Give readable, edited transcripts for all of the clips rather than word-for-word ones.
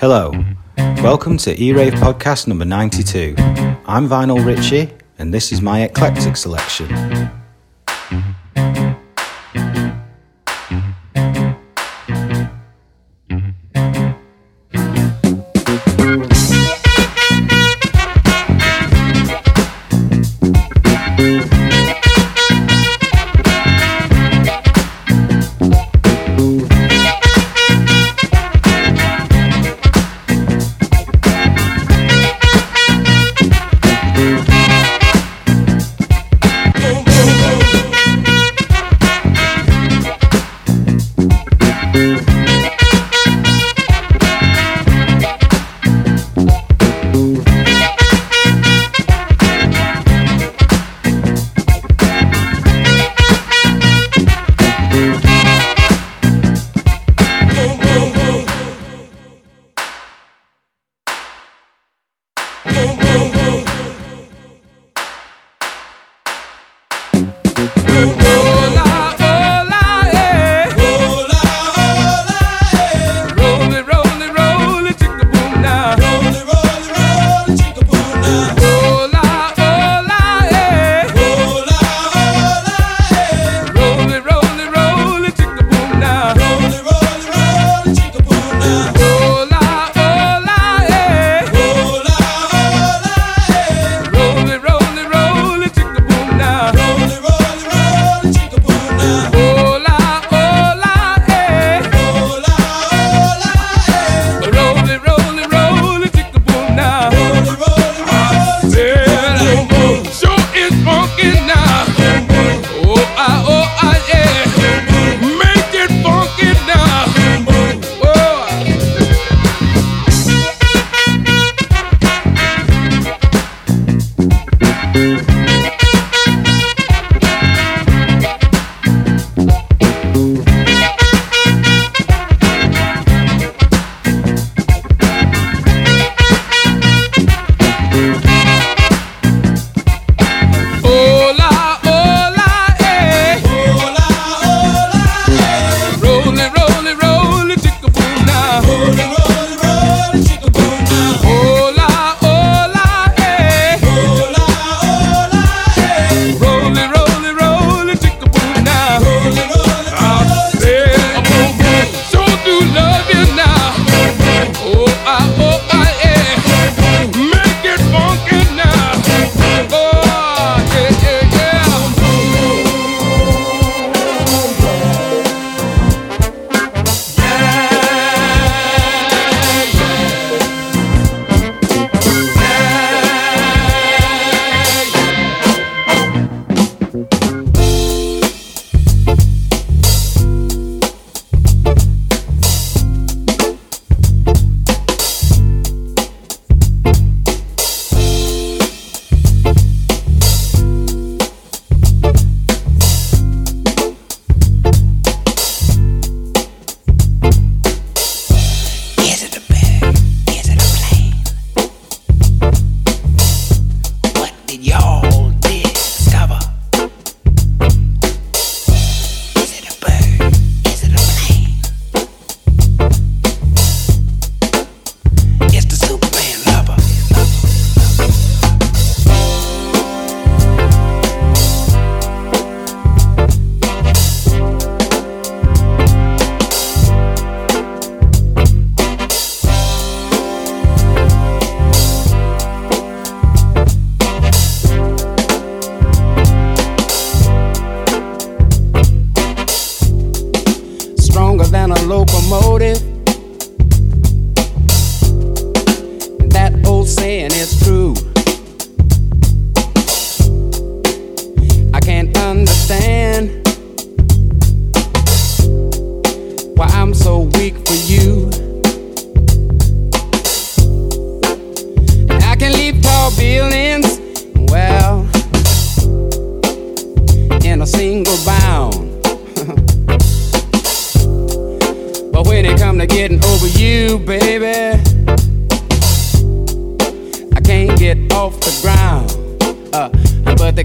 Hello, welcome to ERAVE podcast number 92. I'm Vinyl Ritchie, and this is my eclectic selection.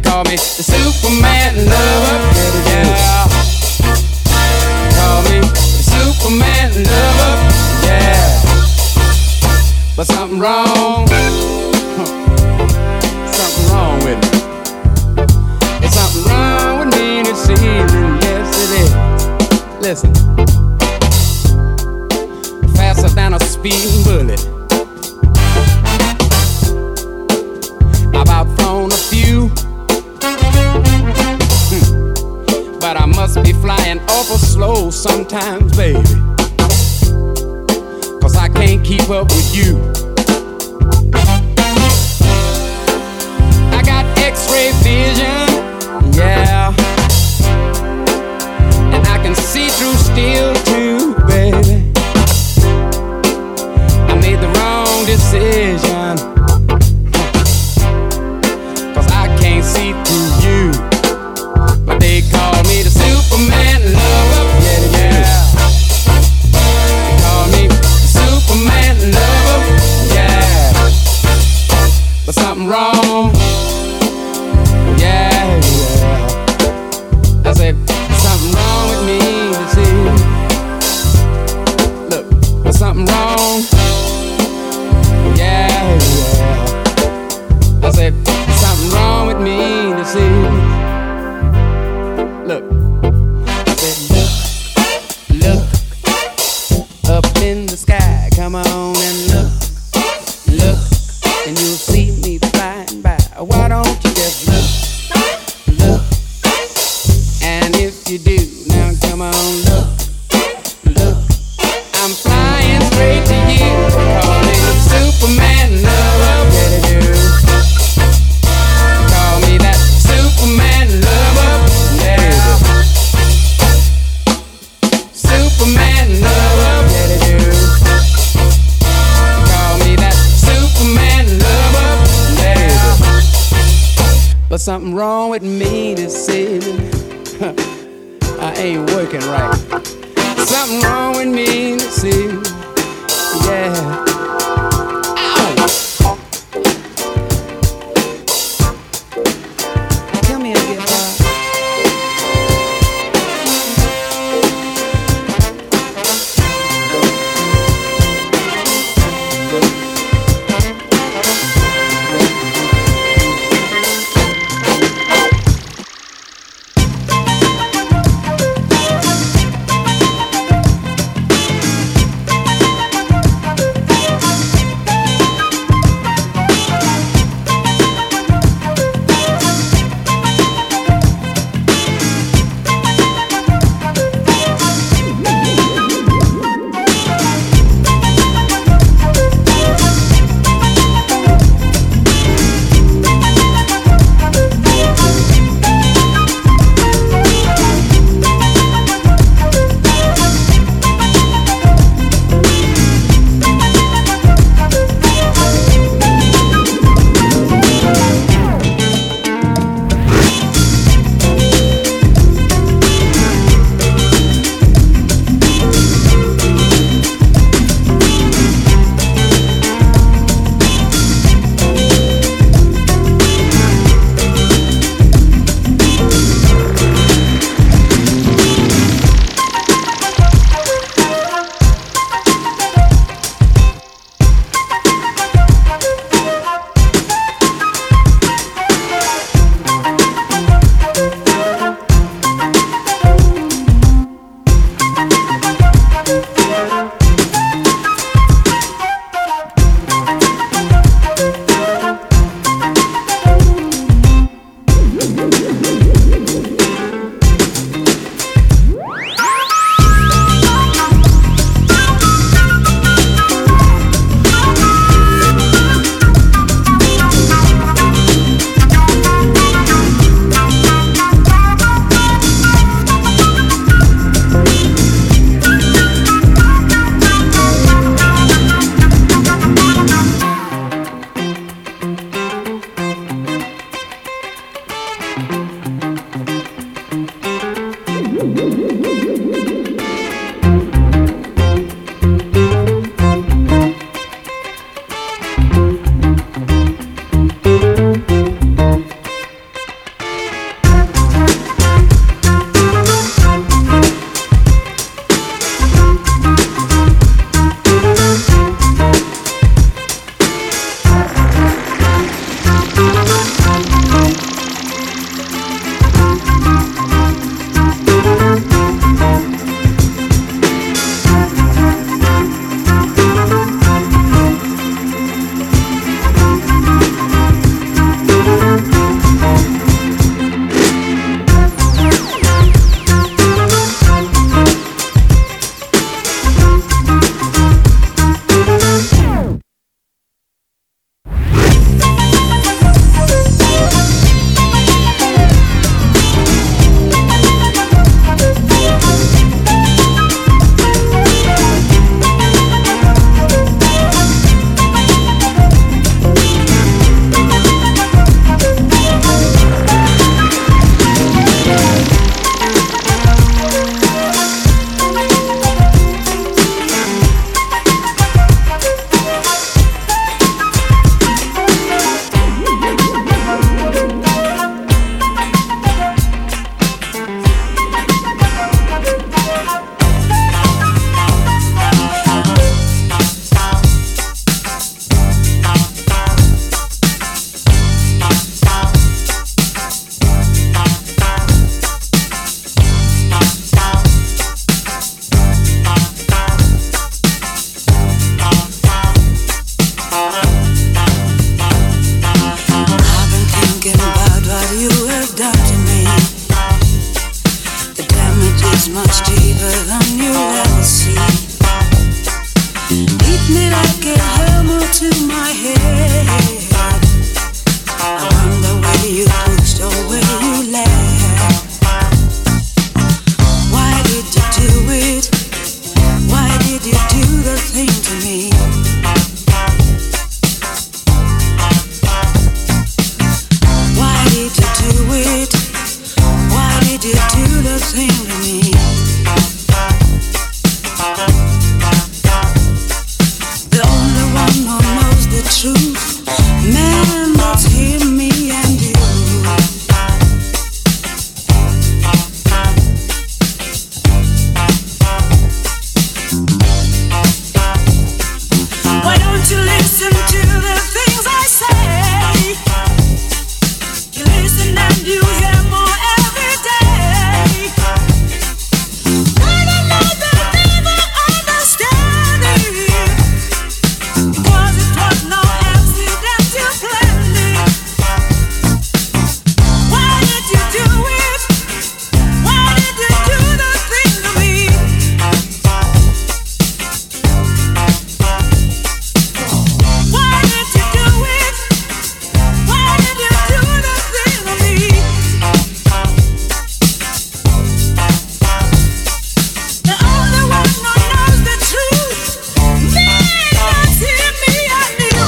Call me Superman lover, yeah. Listen, faster than a speeding bullet. I've outthrown a few, but I must be flying awful slow sometimes, baby, 'cause I can't keep up with you. I got X-ray vision, yeah, and I can see through steel too, baby. I made the wrong decision, 'cause I can't see through you. But they call me the Superman lover, yeah, yeah. They call me the Superman lover, yeah. But something wrong, yeah, yeah. I said, something wrong with me, you see. Look, there's something wrong, yeah, yeah. I said, wrong with me to see. Look, I said, look up in the sky. Come on and look, and you'll see me flying by. Why don't you just look? And if you do, now come on, look. I'm flying straight to you. Call me Superman lover. But something wrong with me to see. I ain't working right. Something wrong with me to see. Yeah. Ow. Come here, get up. much deeper than you'll ever see. Deep midnight get hammer to my head. I wonder where you pushed or where you left. Why did you do it? Why did you do the thing to me? Why did you do it? Why did you do the thing to me? The only one who knows the truth, man, that's him, me and you. Why don't you listen to the things I say? You listen and you hear more every day. I don't know that they were understanding, because it was no accident you planned it. Why did you do it? Why did you do the thing to me? Why did you do it? Why did you do the thing to me? The only one who knows the truth, man, that's him, me and you.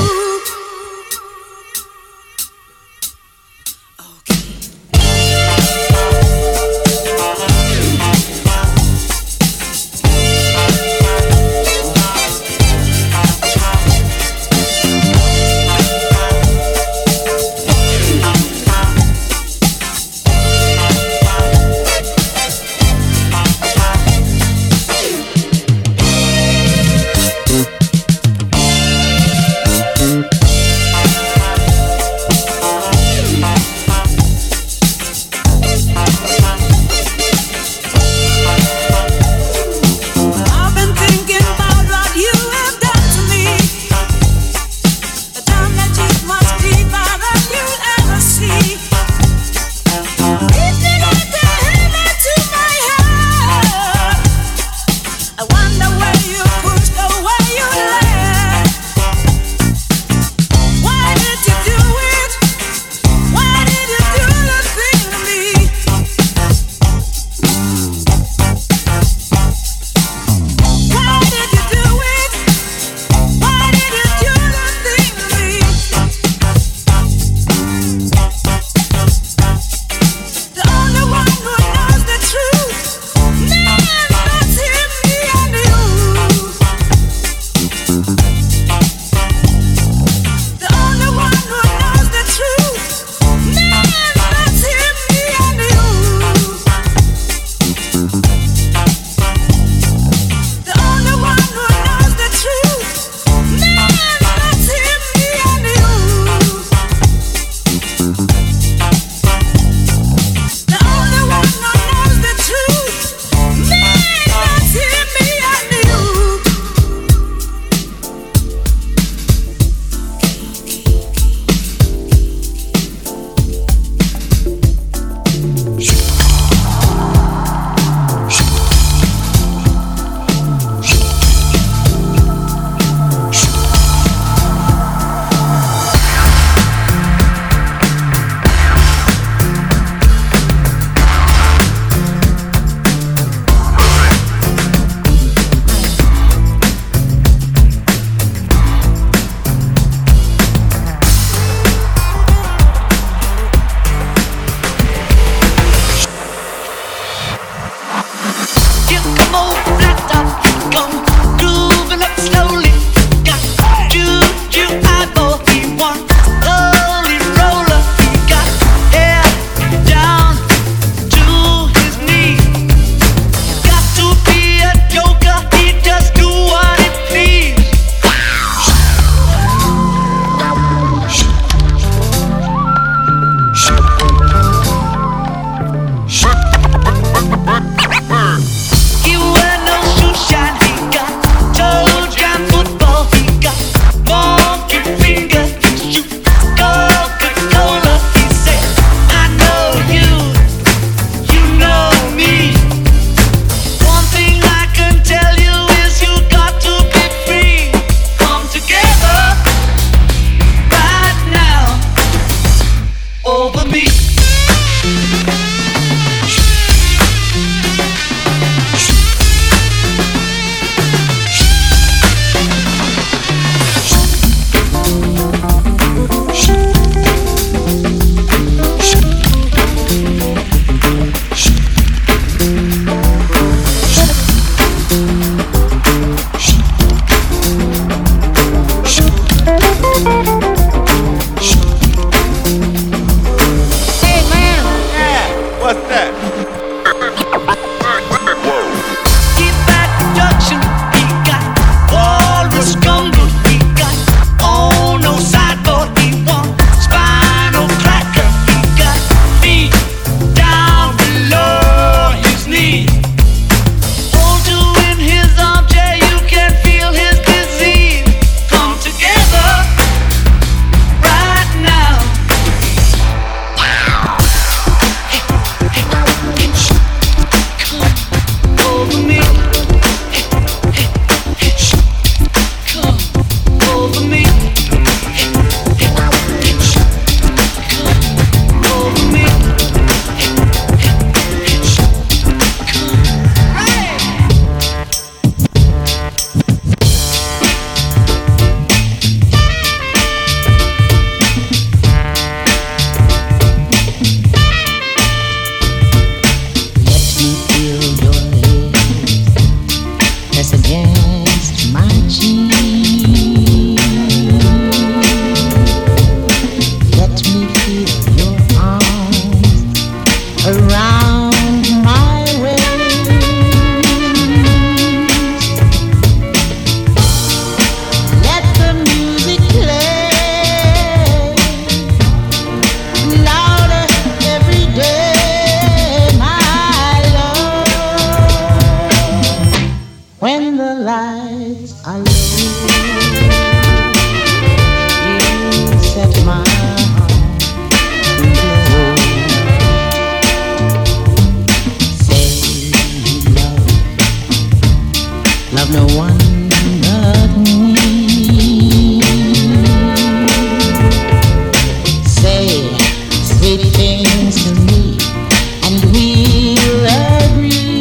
I've been thinking about what you have done to me. A time that is much deeper than you'll ever see. Evening I can hear me to my head. I wonder where you pushed or where you left. Why did you do it? Why did you do the thing to me? Why did you do it? Why did you do the thing to me? The only one who knows the truth, man, that's him, me and you. The only one who knows the truth, man, that's him, me and you. The only one who knows the truth, man, that's him, me and you. The only one who knows the truth, man, that's him, me and you. You come over, blacked out, you come grooving up slowly. Got juju, I both be one holy roller. He got hair down to his knee. Got to be a joker, he just do what he please. He wears lights are low. You set my heart to flow. Say love, love no one but me. Say sweet things to me, and we'll agree.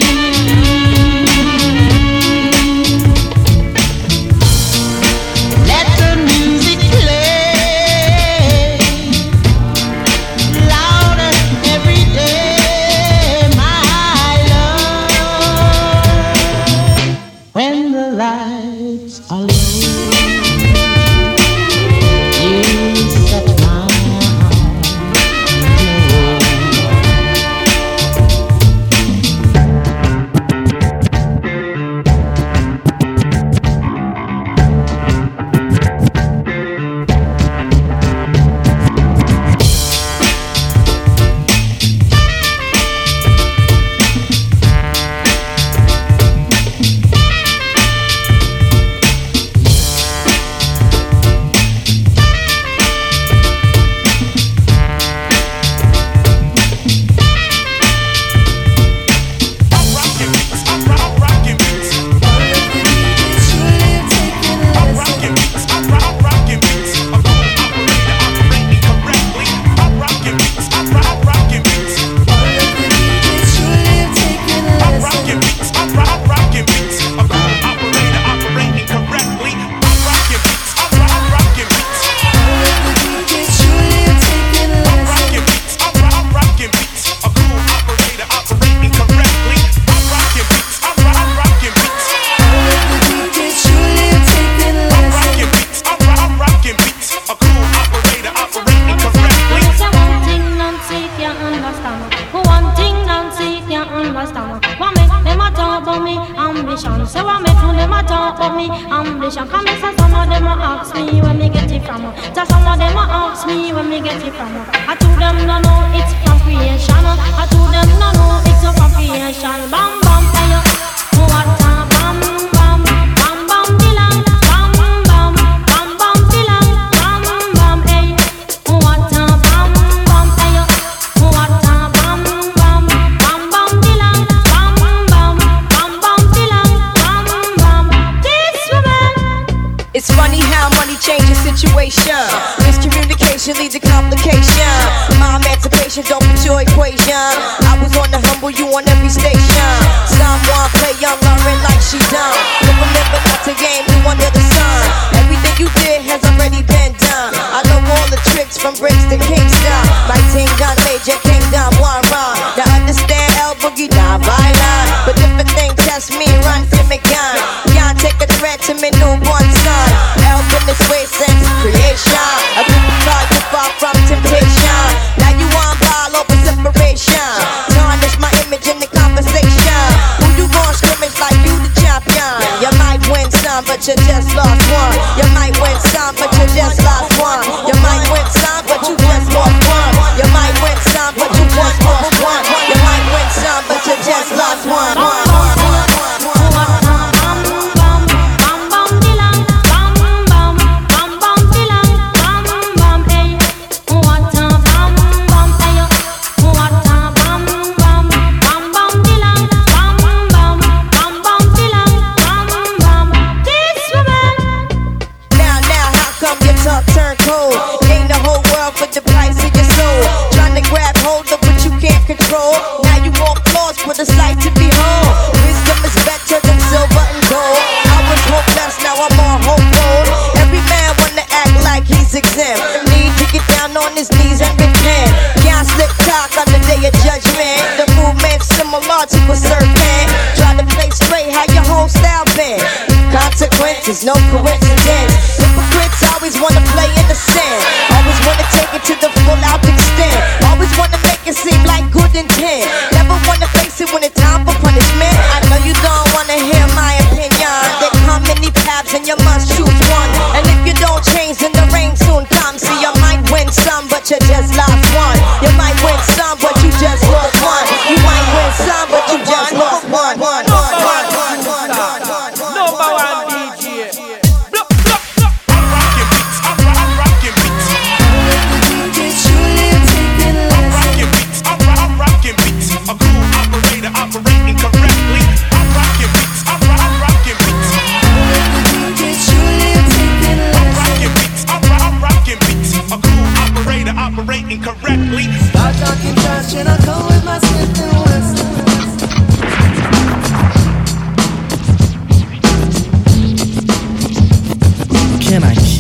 It's no coincidence. Hypocrites always wanna play in the sand, always wanna take it to the full out extent, always wanna make it seem like good intent, never wanna face it when it's time for punishment. I know you don't wanna hear my opinion. There come many paths and you must choose one, and if you don't change then the rain soon comes. See, you might win some but you just lost one. You might win some but you just lost one. You might win some but you just lost one.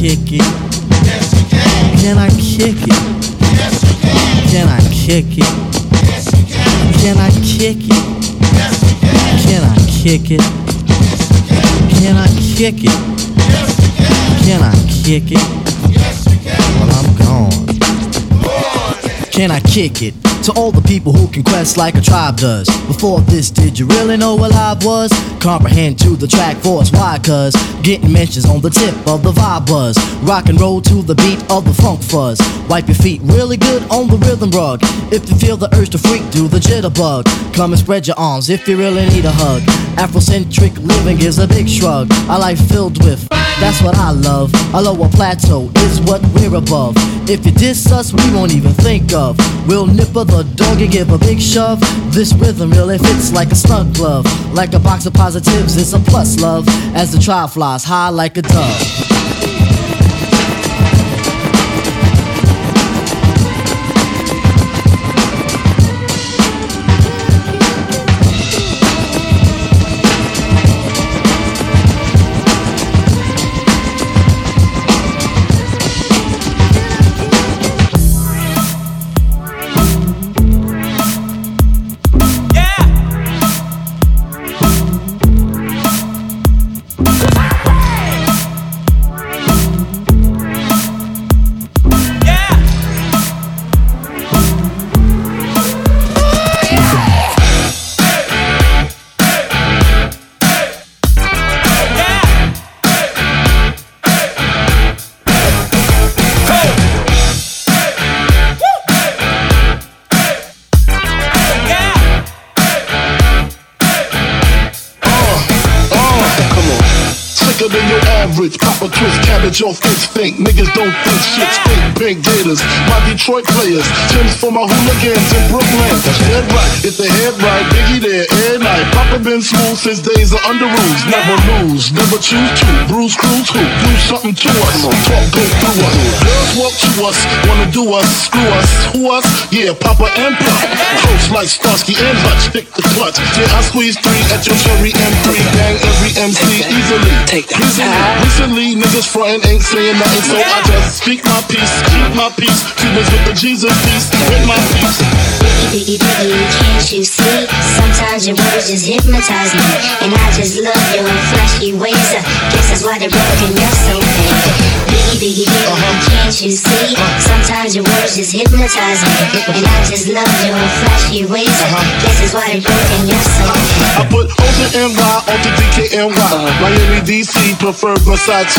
kick it? Yes, you can. Can I kick it? Yes, you can. Can I kick it? Yes, you can. Can I kick it? Yes, you can. Can I kick it? Yes, you can. Can I kick it? Yes, you can. Can I kick it? Yes, you can. Well, I'm gone. Can I kick it? To all the people who can quest like a tribe does. Before this, did you really know what live was? Comprehend to the track force, why? Cuz getting mentions on the tip of the vibe buzz. Rock and roll to the beat of the funk fuzz. Wipe your feet really good on the rhythm rug. If you feel the urge to freak, do the jitterbug. Come and spread your arms if you really need a hug. Afrocentric living is a big shrug. A life filled with, that's what I love. A lower plateau is what we're above. If you diss us, we won't even think of. We'll nip a the dog and give a big shove. This rhythm really fits like a snug glove. Like a box of positives, it's a plus love. As the tribe flies high like a dove. Off instinct, niggas don't think shit, stink, big gators, my Detroit players, Tim's for my hooligans in Brooklyn, that's dead right, hit the head right, Biggie there, air night, Papa been smooth since days of under rules, never lose, never choose to, bruise, cruise, who, do something to us, talk, go through us, girls walk to us, wanna do us, screw us, who us, yeah, Papa and Pop, coach like Starsky and Hutch, pick the clutch, yeah, I squeeze three at your cherry M3, bang every MC easily, recently niggas frontin' ain't saying nothing, so I just speak my peace, keep my peace. Keepers with the Jesus peace, with my peace. Biggie, Biggie, can't you see? Sometimes your words just hypnotize me, and I just love your flashy ways. Guess that's why they're broken up so bad. Biggie, Biggie, can't you see? Sometimes your words just hypnotize me, and I just love your flashy ways. Guess that's why they're broken up so bad. I put O-N-Y onto DKNY, Miami, DC, preferred Versace.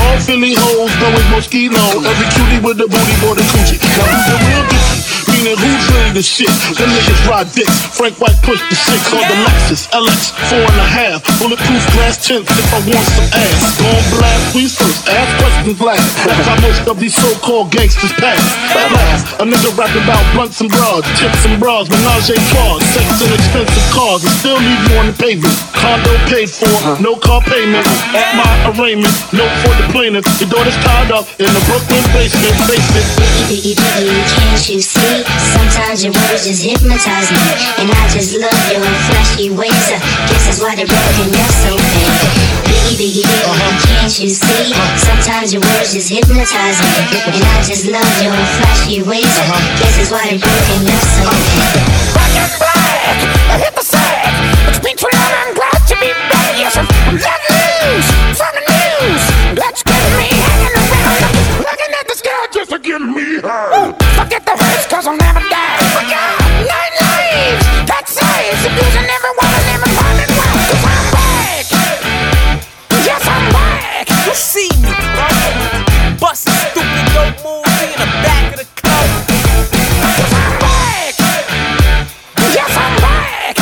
All Philly hoes know it's Moschino. Every cutie with a booty, boy, the coochie. Now who's the real bitch? Meaning who's really the shit? Them niggas ride dicks. Frank White push the six on the Lexus LX 4.5. Bulletproof glass tints if I want some ass. Gon' blast research, ask questions last. That's how most of these so-called gangsters pass. At last, a nigga rapping about blunts and bras, tips and bras, menage a trois, sex and expensive cars, and still leave you on the pavement. Condo paid for, no car payment. At my arraignment, note for the plaintiff. Your daughter's tied up in the Brooklyn basement. Face it. Biggie, Biggie, can't you see? Sometimes your words just hypnotize me, and I just love your flashy ways. Guess that's why they're broken up so bad. Biggie, Biggie, can't you see? Sometimes your words just hypnotize me, and I just love your flashy ways. Guess that's why they're broken up so bad. Rock and black, I hit the sack. It's been too long, I'm glad to be back. Yes, I'm let loose from the news. Let's get me hanging around. I'm looking at this girl just to give me her. Forget the words, cause I'll never die. I got 9 lives, that's it. It's abusing everyone and everyone in one. Cause I'm back. Yes, I'm back. You see me, right? Bustin' stupid, dope moves in the back of the club. Cause I'm back. Yes, I'm back.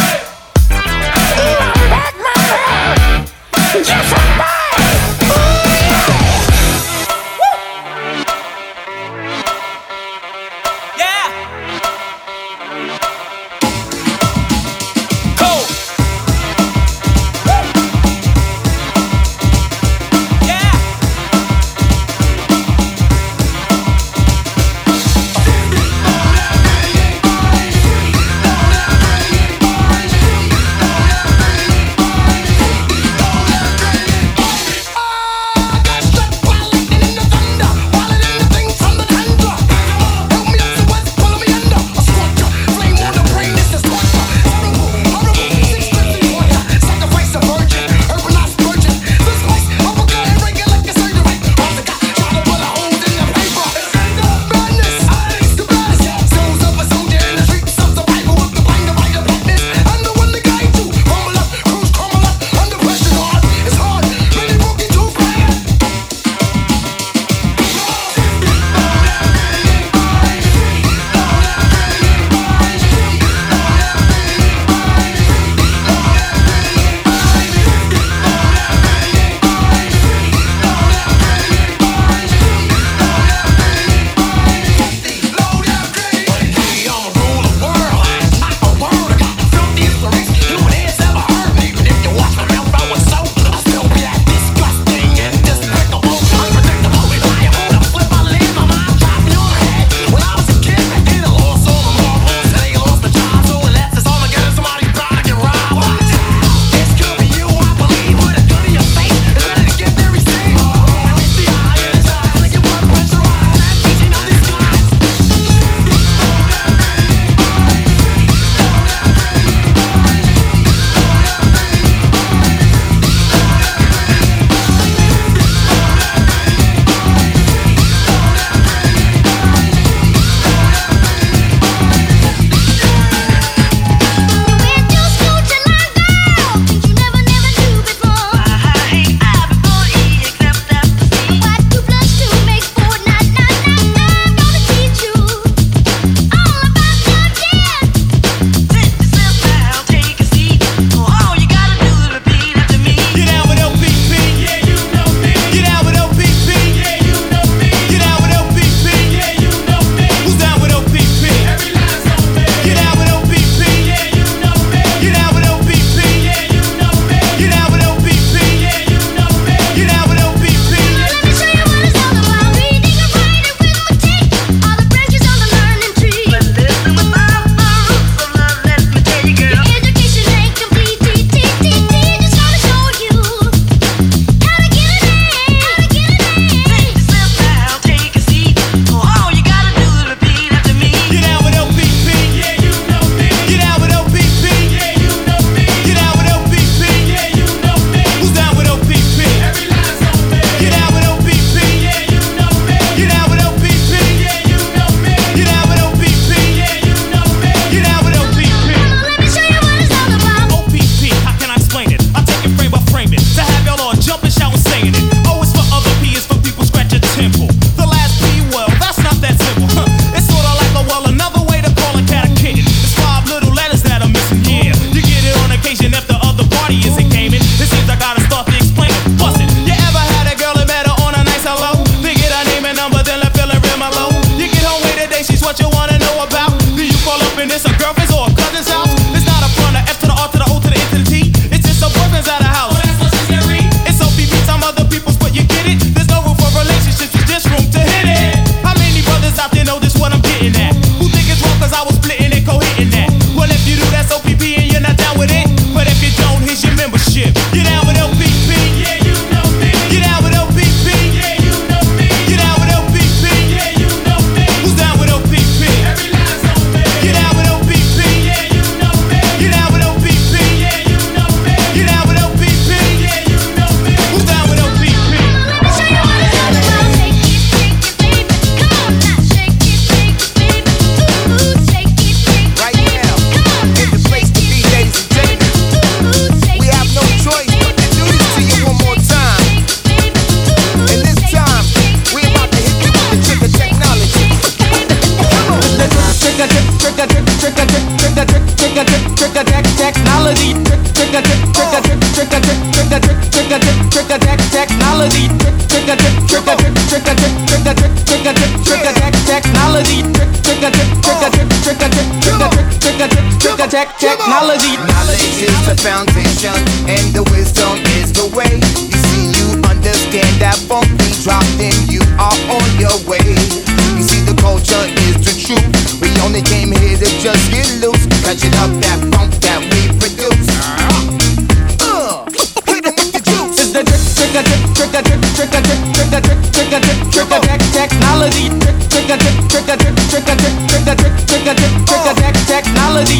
Technology. Technology. Technology. Knowledge is the foundation, and the wisdom is the way. You see, you understand that funky drop, then you are on your way. You see, the culture is the truth. We only came here to just get loose, catching up that funk that we produce. Technology, technology, technology, technology.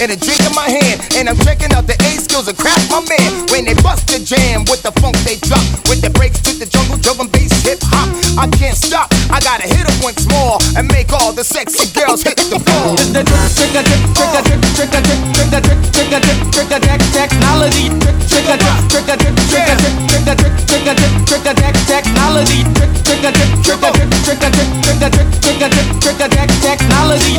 And a drink in my hand, and I'm checking out the A skills and crap, my man. When they bust the jam with the funk they drop, with the breaks to the jungle, drum and bass, hip hop. I can't stop, I gotta hit it once more and make all the sexy girls hit the floor. Technology, technology, technology, technology.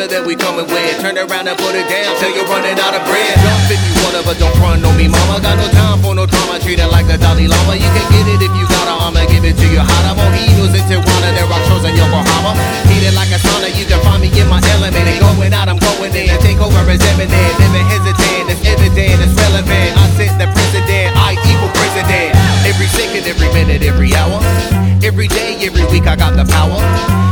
That we coming with, turn around and put it down till you're running out of bread. Jump if you wanna, but don't front on me, mama. Got no time for no drama, treat it like the Dalai Lama. You can get it if you got it, I'ma give it to you hot. I'm on Eagles in Tijuana, there are shows in Yokohama. Heat it like a sauna, you can find me in my element. And going out, I'm going in, take over as Eminem. Never hesitant, it's evident, it's relevant. I sit the president, I equal president. Every second, every minute, every hour, every day, every week, I got the power.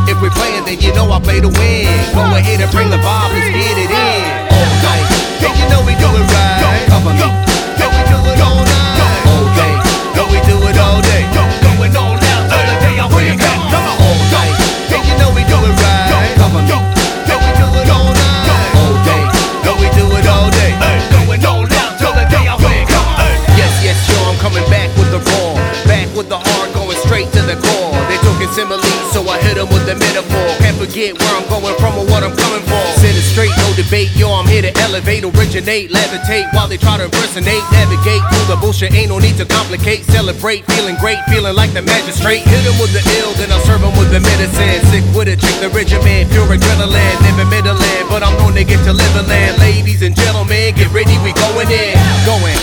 If we're playing, then you know I play to win. Go ahead and bring the vibe, let's get it in. All day, and you know we do it right. Cover me, and we do it all night. All day, and we do it all day. Going all down till the day I wake up. All day, and you know we do it right. Cover me, and we do it all night. All day, and we do it all day. Going all down till the day I wake up. Yes, yes, yo, I'm coming back with the raw, back with the hard, going straight to the core. They took it similarly, so I hit them with the metaphor. Can't forget where I'm going from or what I'm coming for. Set it straight, no debate, yo, I'm here to elevate, originate, levitate, while they try to impersonate, navigate through the bullshit, ain't no need to complicate, celebrate, feeling great, feeling like the magistrate. Hit them with the ill, then I serve them with the medicine. Sick with it, check the regimen, pure adrenaline, never middling, but I'm known to get to living land. Ladies and gentlemen, get ready, we going in, going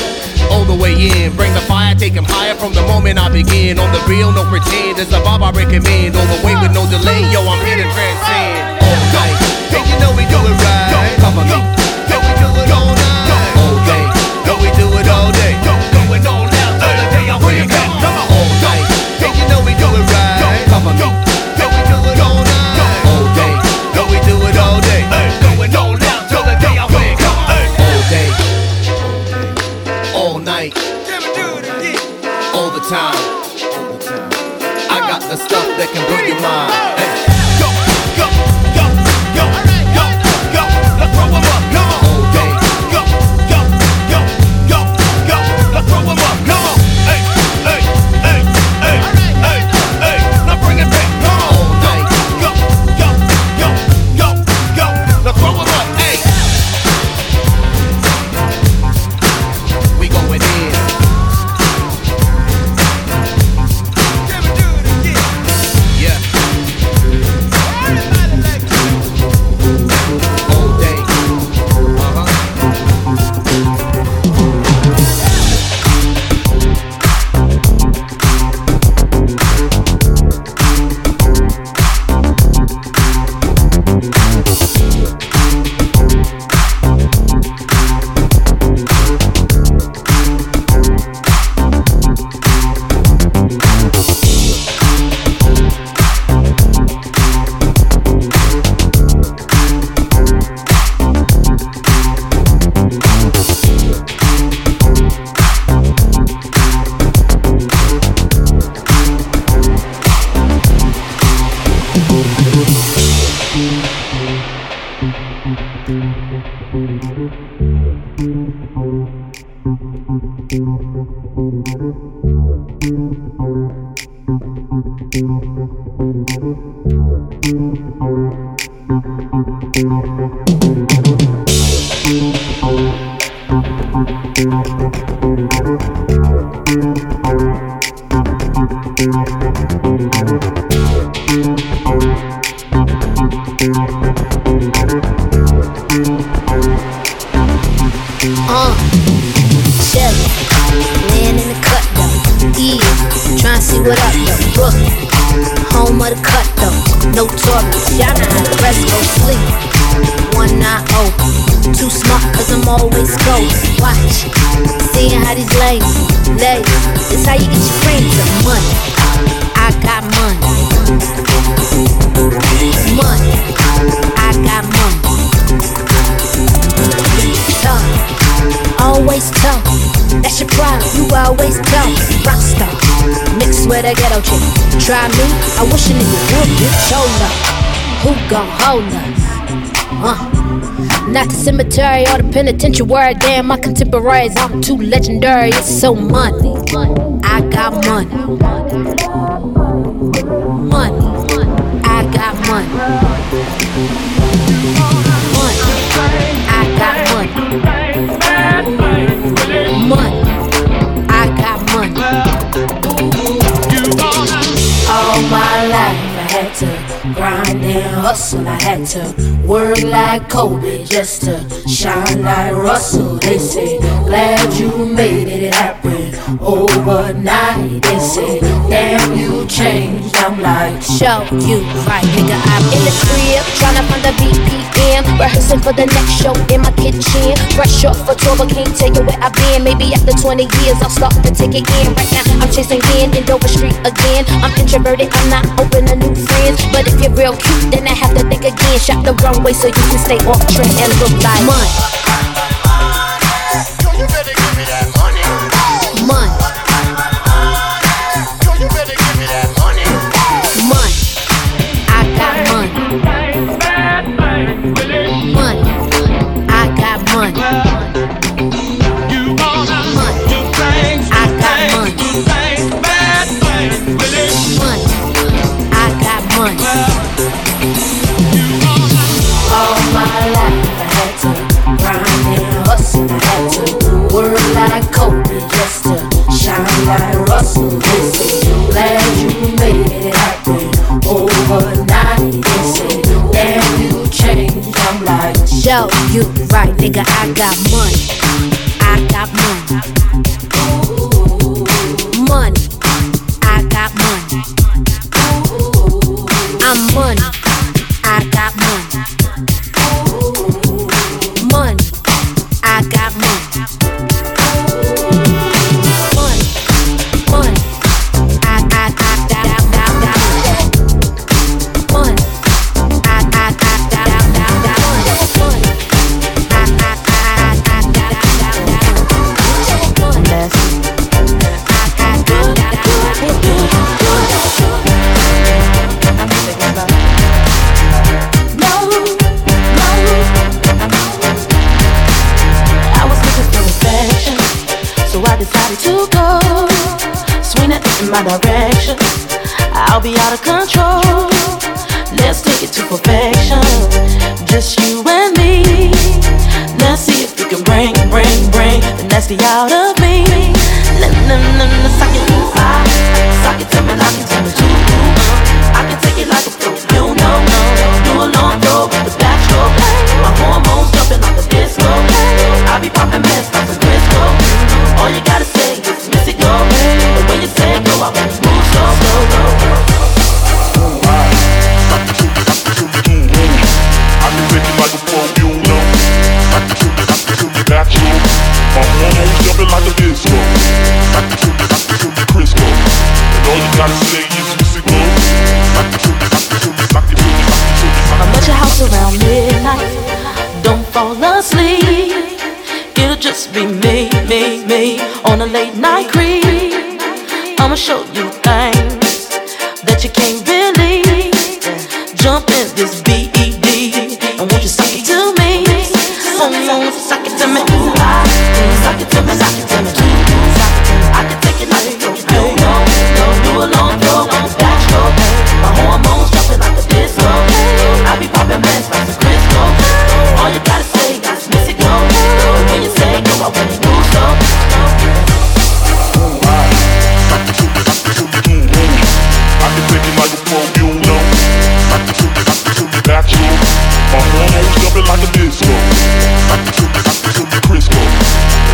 all the way in, bring the fire, take him higher from the moment I begin. On the real, no pretend, it's the vibe I recommend. All the way with no delay, yo, I'm here to transcend. All day, and you know we do it right. Cover me, and we do it all night. All day, and we do it all day. Going all down till the day I wake up. All day, and you know we do it right. Cover me. stuff that can blow your mind. Hey. Go, go, go, go, go, go. Let's throw 'em up, come on. Go, go, go, go, go, go. Let's throw 'em up, come on. Hey, hey, hey, hey, hey, hey. Now bring it back, come on. Go, go, go, go, go. Let's throw 'em up, hey. We going in. Try me, I wish a nigga would bitch, hold up. Who gon' hold us? Not the cemetery or the penitentiary. Damn, my contemporaries, I'm too legendary. It's so money, I got money. Money, I got money. Money, I got money. Money, I got money. All my life I had to grind and hustle. I had to work like Kobe just to shine like Russell. They say, glad you made it happen overnight. They say, damn, you changed. I'm like, show you right, nigga. I'm in the crib, tryna find a BPM, rehearsing for the next show in my kitchen. Fresh off for tour, but can't tell you where I've been. Maybe after 20 years I'll start to take it in. Right now I'm chasing wind in Dover Street again. I'm introverted, I'm not open to new friends. But if you're real cute, then I have to think again. Shop the runway so you can stay off trend and look like money. Yo, you better give me that money. Money. Yo, you better give me that money. Money. I got money. Money. I got money. Money. I got money. Money, I got money. All my life I had to grind and hustle. I had to work like Kobe just to shine like Russell. They say, glad you made it happen overnight. They say, damn, you changed. I'm like, yo, you right, nigga, I got money. I got money. Money. I got money. Ooh, I'm money. I got money. Ooh, money. I got money. Ooh, money. Money. I got money. I got money. Money. I got money. Money. I'll be out of control. Let's take it to perfection. Just you and me. Let's see if you can bring the nasty out of me. Sock it to me, knock it to me too. I can take it like a pro, you know. Do a long throw with the backstroke. My hormones jumping like a disco. I be popping mess like some Crisco. All you gotta say is miss it, go. The way you say go, I won't move so slow. I can take it like a pro, you know. I can take it to the backstroke. My hormones jumping like a disco. I can take it to the Crisco. All you gotta say is music. I'm at your house around midnight. Don't fall asleep. It'll just be me on a late night creep. I'ma show you things that you can't believe. Jump in this B.E.D. and won't you suck it to me? Someone suck it to me. Suck it to me, suck it to me. I can take it like it's no. A long throw, I'm a back throw. My hormones jumping like a disco. I be popping mess like some Crisco. All you gotta say is miss it, go. When you say go, I wouldn't move so. I can take it like a pro, you know. I can take it to the back throw. My hormones jumping like a disco. I can take it to the Crisco.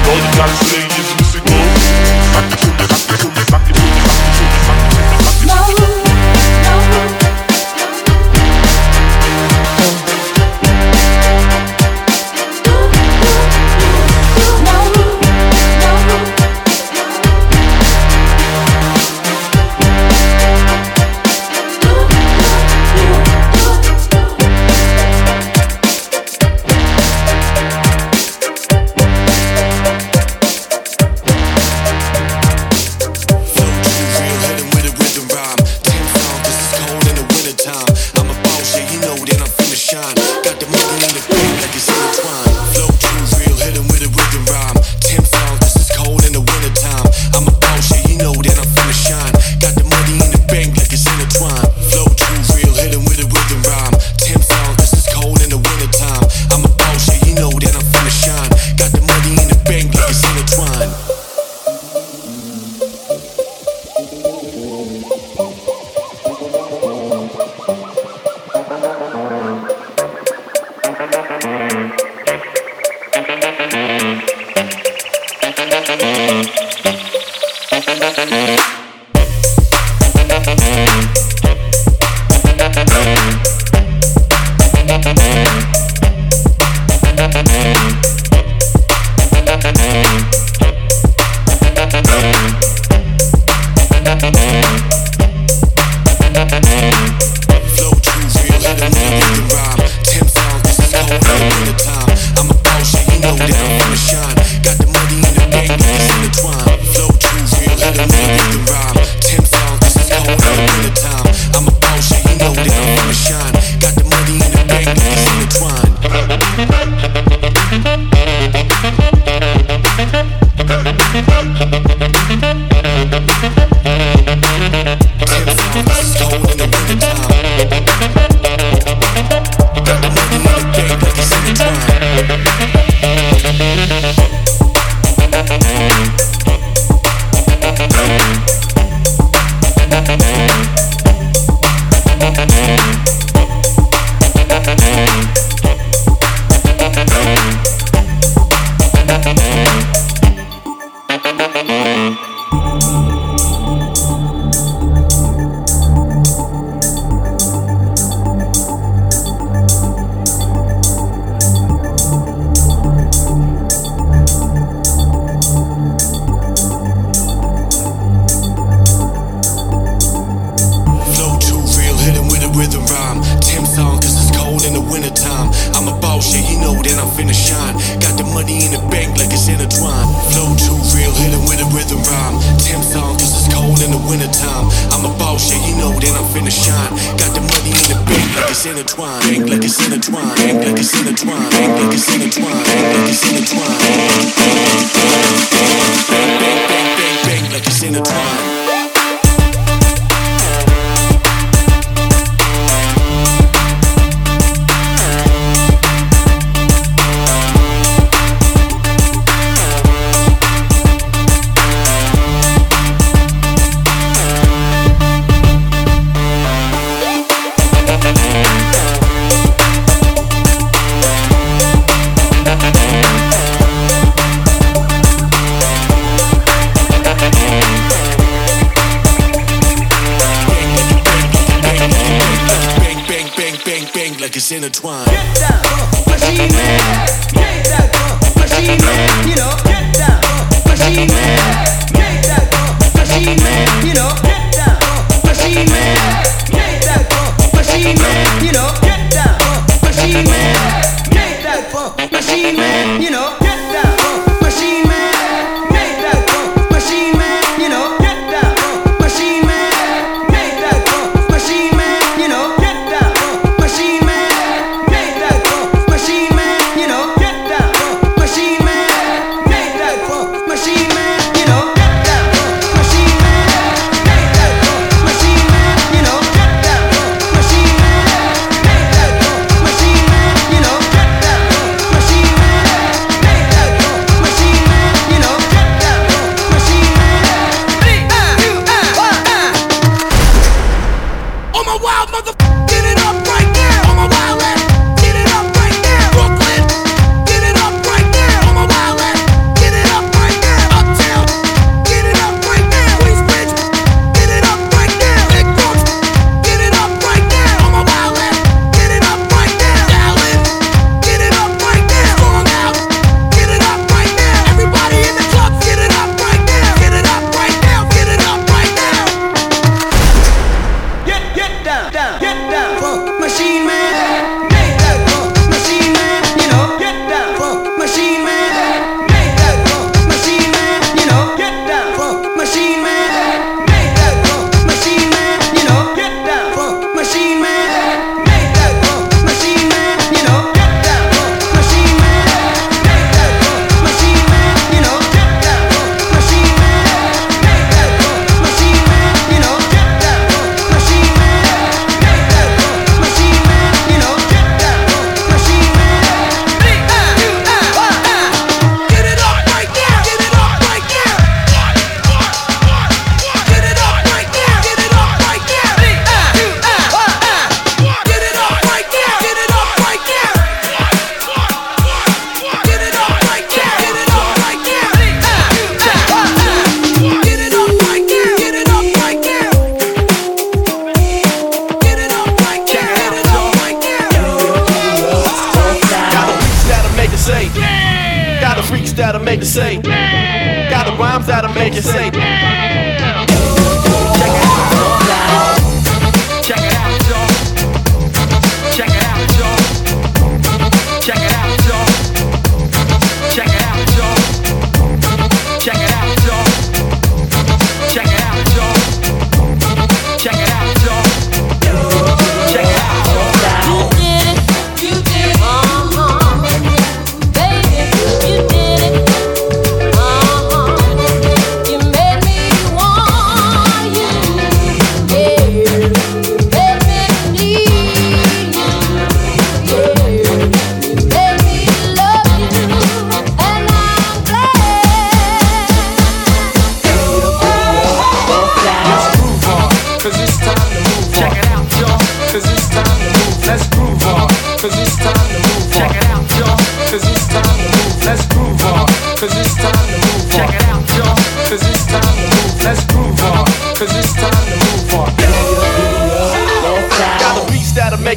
All you gotta say is miss it, go. I can take it to the back throw. Bang like it's intertwined. gang like it's intertwined. Get down, machine man. Get down, machine man. You know, get down, machine man. Get down, machine man. You know, get down, machine man. Get down, machine man. You know, get down, machine man. Get down, machine man. You know.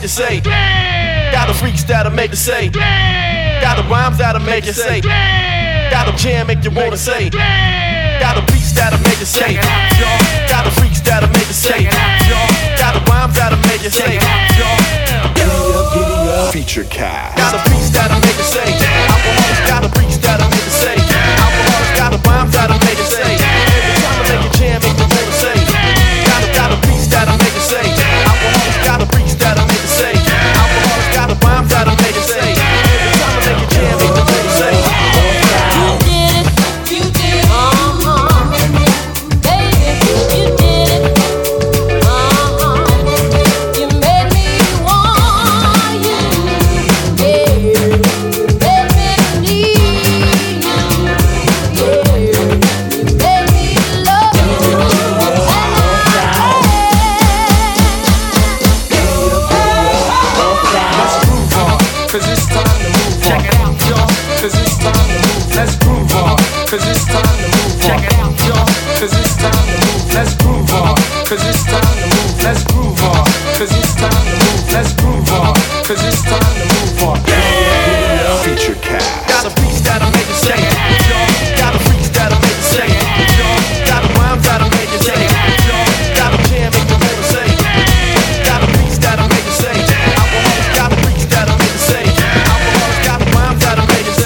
Say, got the freaks that'll make you say, got the rhymes that'll make you say, got the jam make you wanna say, got the beats that'll make you say, got the freaks that'll make you say, got the rhymes that'll make you say, feature cast, got the beats that'll make you say, got the freaks that'll make you say, got the rhymes that'll make you say, every time I make a jam make you wanna say, got the beats that'll make you say, got the freaks that'll make you say, alcohol's got the rhymes that'll make you say, every time I make a jam, make the baby say, you did it, baby, you did it, you made me want you, baby, you made me need you, yeah, you made me love you, and cause it's time to move on. Check it out, y'all. Cause it's time to move. Let's groove on. Cause it's time to move on. Check it out, y'all. Cause it's time to move. Let's groove on. Cause it's time to move. Let's groove on. Cause it's time to move. Let's groove on. cause it's time to move on. Yeah. Feature cast. Got a beats that'll make you shake. Got a freaks that'll make you shake. Got a rhyme that'll make you shake. Got a jam make you never say. Got a beats that'll make you shake. Got a freaks that'll make you shake. Got a rhyme that'll make you shake.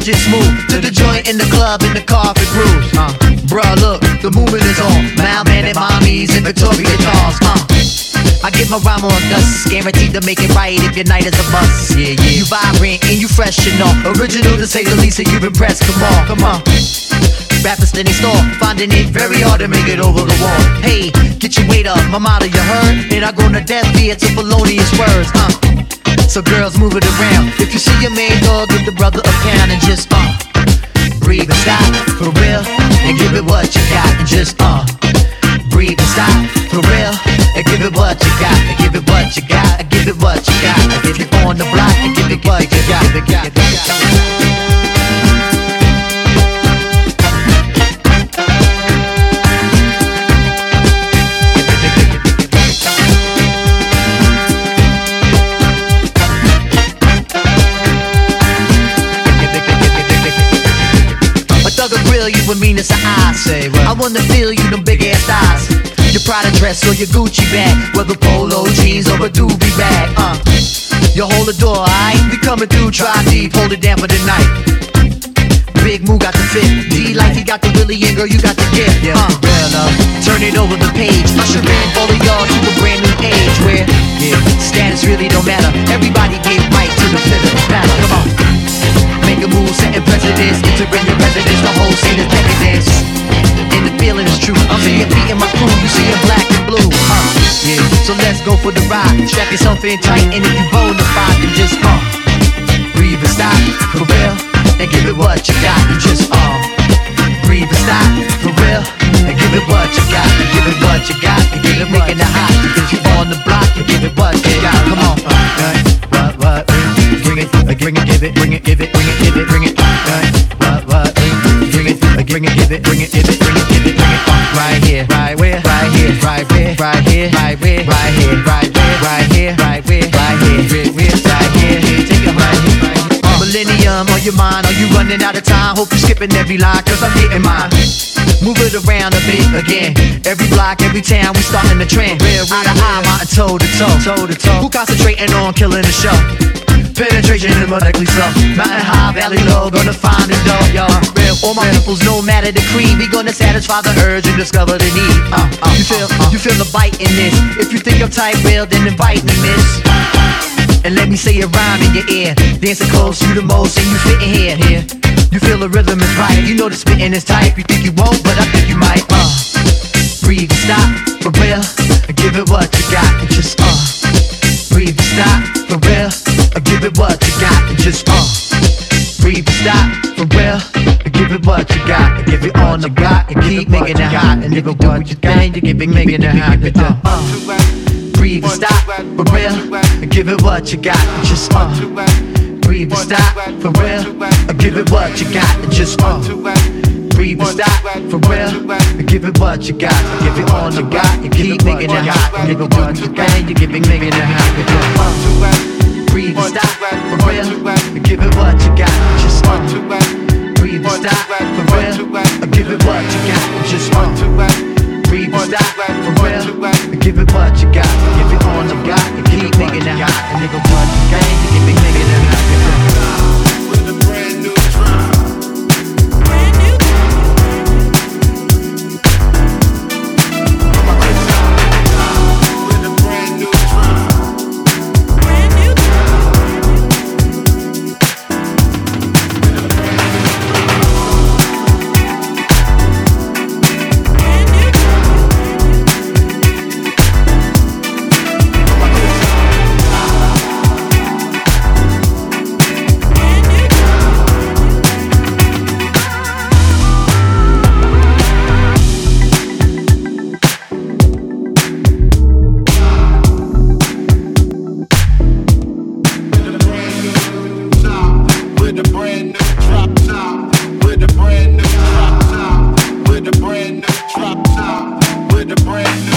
Just move to the joint in the club in the carpet grooves. Bruh, look, the movement is on. Mild-man and mommies in Victoria dolls. I get my rhyme on dust, guaranteed to make it right if your night is a bust. Yeah, yeah. You vibrant and you fresh and all. Original to say the least, and you've impressed. Come on, come on. Rappers in they store, finding it very hard to make it over the wall. Hey, get your weight up, my motto you heard, and I go to death via to felonious words. So girls, move it around. If you see your main dog with the brother account, and just breathe and stop for real, and give it what you got. And just breathe and stop for real, and give it what you got. And give it what you got. And give it what you got. And if you're on the block, and give it what you got. Give it, give it, give it. You and meanness of I say, well, I wanna feel you, them big ass thighs, your Prada dress or your Gucci bag, whether polo jeans or a Doobie bag. You hold the door, aight? We coming through, try deep, hold it down for the night. Big Moo got the fit, D like he got the Willy, and girl you got the gift. Yeah, real love. Turn it over the page, usher in all of y'all to a brand new age where status really don't matter. Everybody get right to the pivot battle. Come on. Make a move, setting precedence, entering your residence, the whole scene is decadence. And the feeling is true, I'm seeing feet in my crew, you seeing black and blue. So let's go for the ride, strap yourself in tight, and if you bonafide, then just breathe and stop, for real, and give it what you got. And just breathe and stop, for real, and give it what you got. And give it what you got, and give it making it hot, because you on the block, and give it what you got. Come on, what, bring it, bring it, give it, bring it, give it, bring it, give it, bring it, what, bring it, bring it, give it, bring it, give it, bring it, give it, bring it, right here, right where, right here, right here, right here, right here, right here, right here, right here, right here, right here, take it right here. Millennium on your mind, are you running out of time? Hope you're skipping every line, 'cause I'm hitting mine. Move it around a bit again. Every block, every town, we starting the trend. Eye to eye, mountain toe to toe, toe to toe. Who concentrating on killing the show? Penetration is radically slow. Mountain high, valley low, gonna find the dough, y'all. All my peoples, no matter the creed, we gonna satisfy the urge and discover the need. You feel the bite in this. If you think I'm tight, well, then invite me, miss. And let me say a rhyme in your ear. Dancing close, you the most, and you fit in here. You feel the rhythm is right. You know the spitting is tight. You think you won't, but I think you might. Breathe and stop, for real, and give it what you got. And just breathe and stop, for real, and give it what you got. And just breathe and stop, for real, and give it what you got. And give it on the block, and keep making it hot. And if you do what you think, you keep making it hot. Breathe and stop, for real, and give it what you got. And just breathe and stop, for real, and give it what you got. And just breathe and stop, for real, and give it what you got. And give it all you got, and keep making it hot. And give it what you can, you keep making it hot. Breathe and stop, for real, and give it what you got. And just breathe and stop, for real, and give it what you got. And just breathe and stop, for real, and give it what you got. And give it all you got, and keep making it hot. And give it what you can, you keep making it hot. With a brand new tribe. brand new.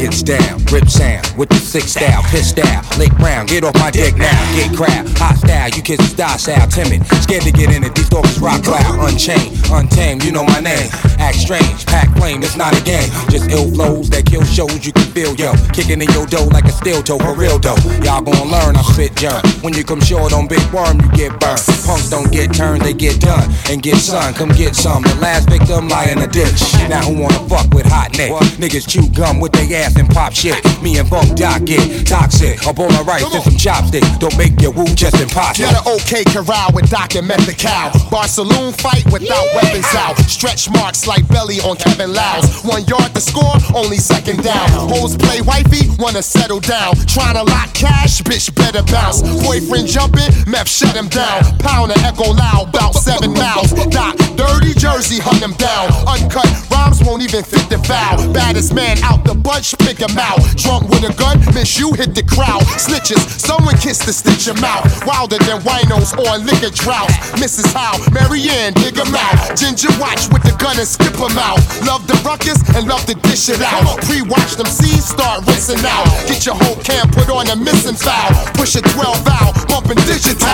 gets down, rip sound with the six style, pissed out, lick round, get off my dick now, get crowd, hostile, you kids die sound, timid, scared to get in it, these thoughts rock cloud, unchained, untamed, you know my name, act strange, pack plain, it's not a game, just ill flows that kill shows you can feel, yo, kicking in your dough like a steel toe, for real though, y'all gon' learn, I spit germ, when you come short on big worm, you get burned, punks don't get turned, they get done, and get sun, come get some, the last victim lie in a ditch, now who wanna fuck with hot neck, niggas chew gum with they ass and pop shit, me and Bunk Doc get toxic, a bowl of rice and some chopsticks, don't make your woo just impossible. You're the OK Corral with Doc and Method Cow, bar saloon fight without weapons out, stretch marks like belly on Kevin Lyles, 1 yard to score, only second down, hoes play wifey, wanna settle down, tryna lock cash, bitch better bounce, boyfriend jumpin', meth shut him down, pound and echo loud, bout 7 miles, Doc, dirty jersey, hunt him down, uncut rhymes won't even fit the vow, baddest man out the bunch, pick him out, drunk with a gun, miss you, hit the crowd, snitches, someone kiss the stitch him out, wilder than winos on liquor droughts, Mrs. Howe, Mary Ann, dig him out, Ginger watch with the gun and skip him out, love the ruckus and love to dish it out, pre-watch them scenes, start rinsing out, get your whole camp put on a missing foul, push a 12 out, bumping digital,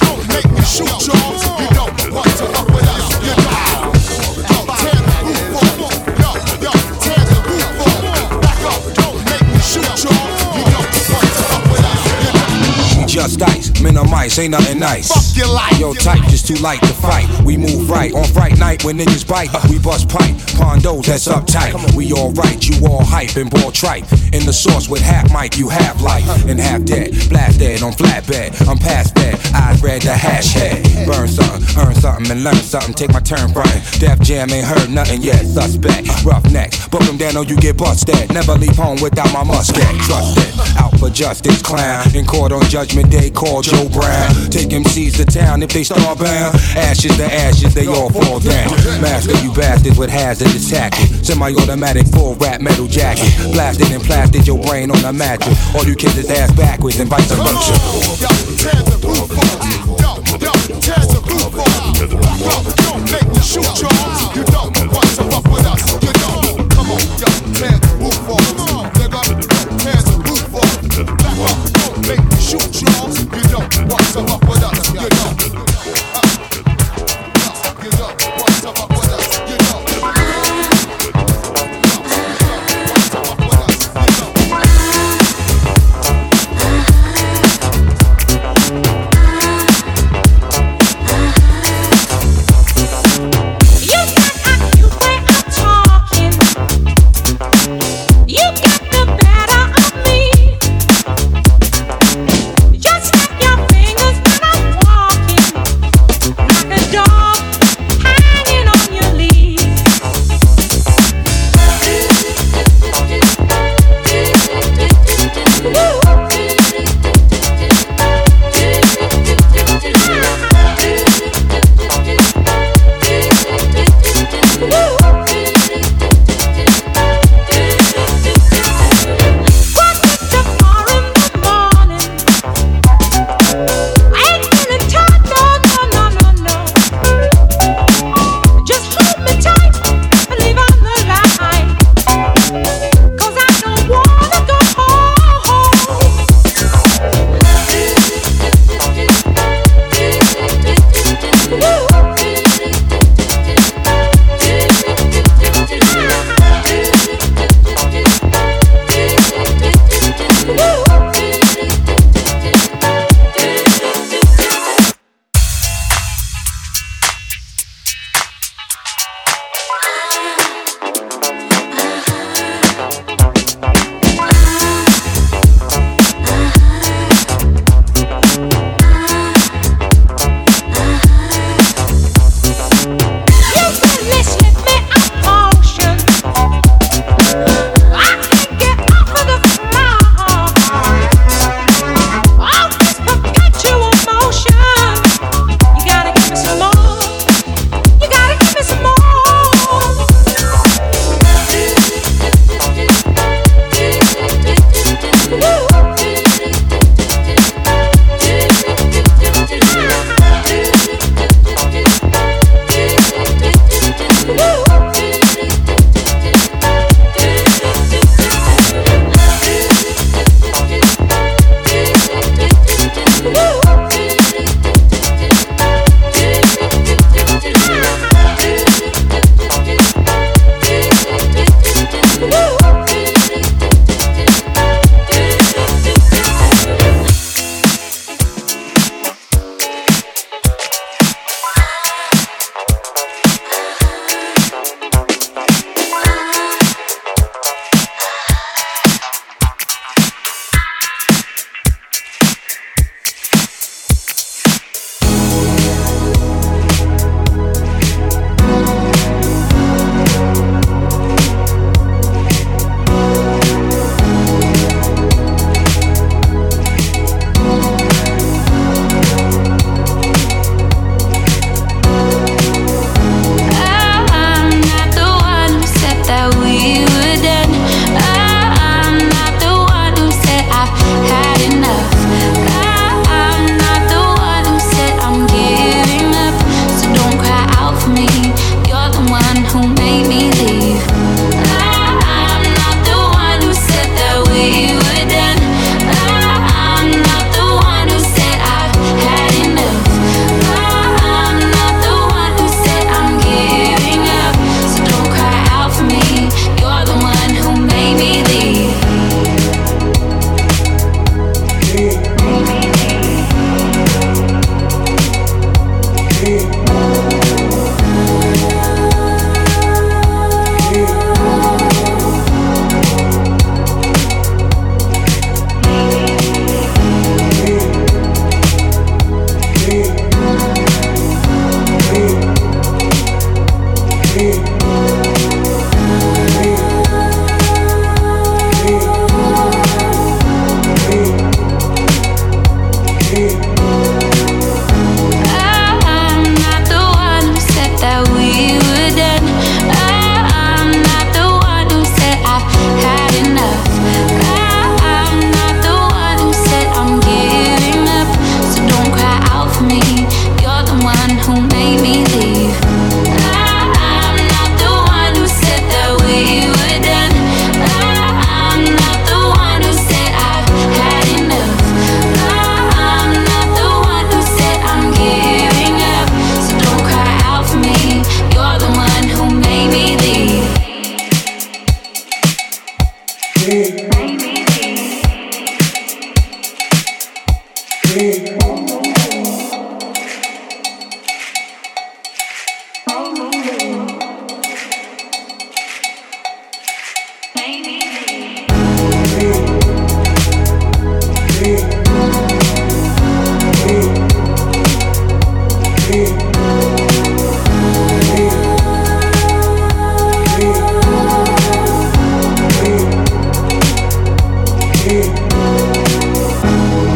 don't make me shoot y'all. You don't want to up with us. You die. Tear the roof off. Yo, tear the roof off. Back up. Don't make me shoot y'all. You don't want to up with us. We just ice, minimize, ain't nothing nice. Fuck your life. Yo, type just too light to fight. We move right on Fright night when niggas bite. We bust pipe, pondos that's uptight. We all right, you all hype and ball tripe. In the sauce with half mic, you half life and half dead. Blast dead on flatbed. I'm past that. I read the hashtag. Burn something, earn something, and learn something. Take my turn, Brian. Def Jam ain't heard nothing yet. Suspect, roughnecks. Book them down or you get busted. Never leave home without my musket. Trust it. Out for justice, clown. In court on Judgment Day, call Joe Brown. Take MCs to town if they star bound. Ashes to ashes, they all fall down. Master, you bastards with hazardous tactics. Semi-automatic, full rap metal jacket. Blasted and plasted your brain on a mattress. All you kids is ass backwards and vice versa. Yo, tears the roof off. Don't make me shoot y'all. You don't want to fuck with us. You don't. Come on, yo, tears the roof off. Nigga, tears the roof off. Back up, don't make me shoot y'all. You don't want to fuck with us. You don't. You don't want to fuck with us. You don't.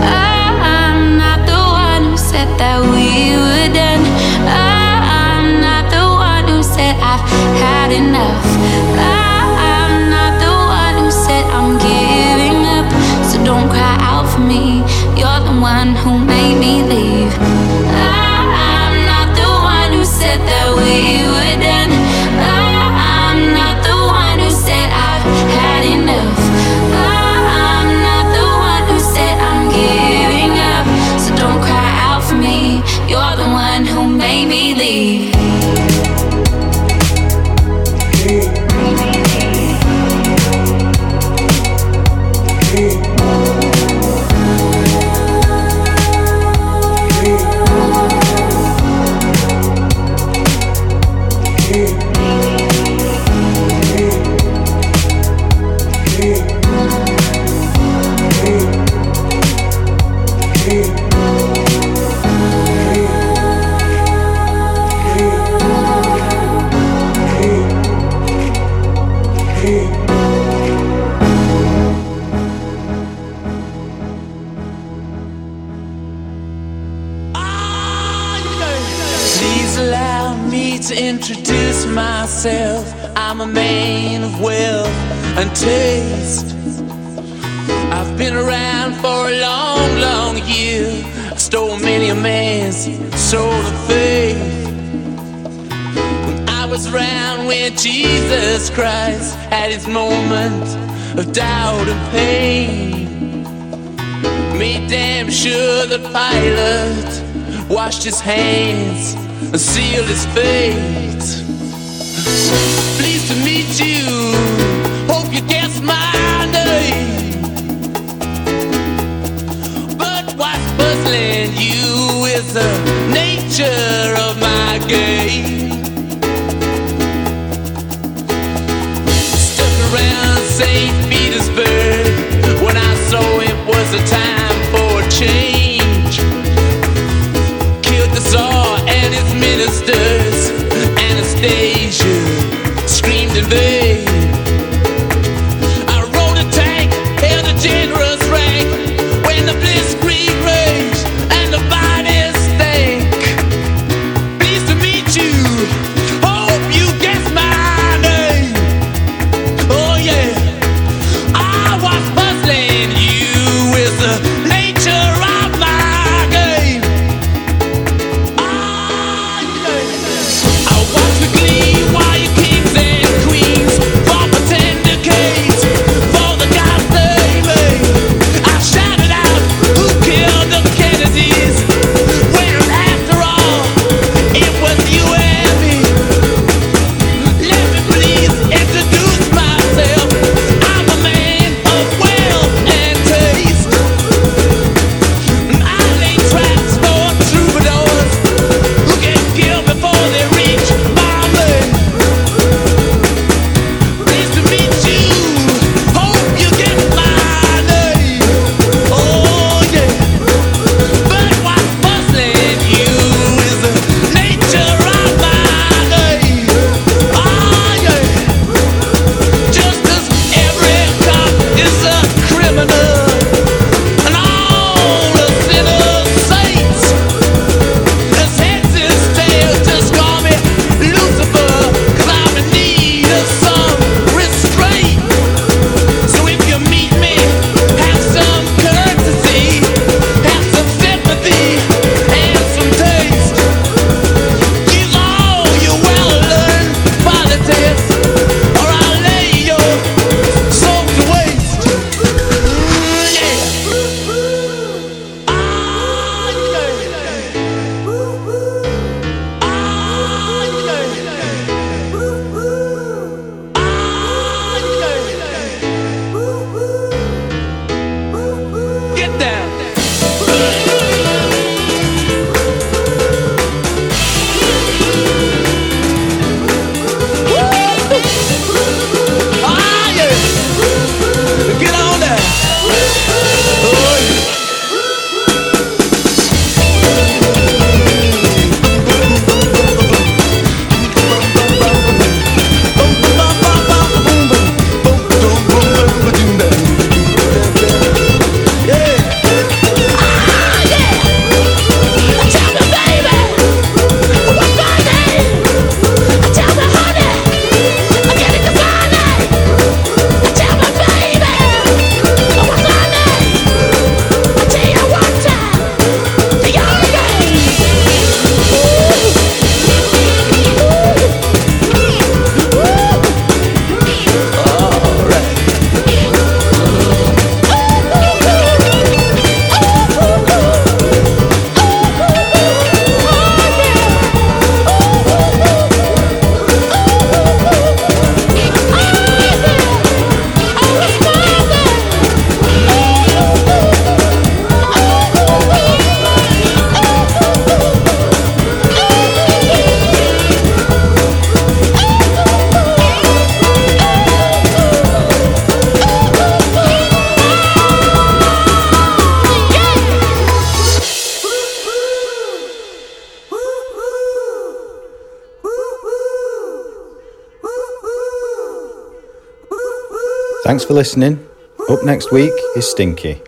I'm not the one who said that we were done. I'm not the one who said I've had enough. I'm not the one who said I'm giving up. So don't cry out for me. You're the one who made me leave. I'm not the one who said that we were done. I'm not the one who said I've had enough. I'm not the one who said I'm giving up. So don't cry out for me. You're the one who made me leave. I'm a man of wealth and taste. I've been around for a long, long year. I've stolen many a man's soul of faith. When I was around when Jesus Christ had his moment of doubt and pain, made damn sure that Pilate washed his hands and sealed his fate. Pleased to meet you, hope you guess my name. But what's puzzling you is the nature of my game. Stuck around St. Petersburg. When I saw it was a time for a change. Killed the Tsar and his ministers. Anastasia screamed in vain. I rode a tank, held a generous rank when the blitzkrieg raged and the bodies stank. Pleased to meet you, hope you guess my name. Oh yeah, I was puzzling you with the nature of my game. Introduce myself, I'm a man of wealth and taste. Thanks for listening. Up next week is Stinky.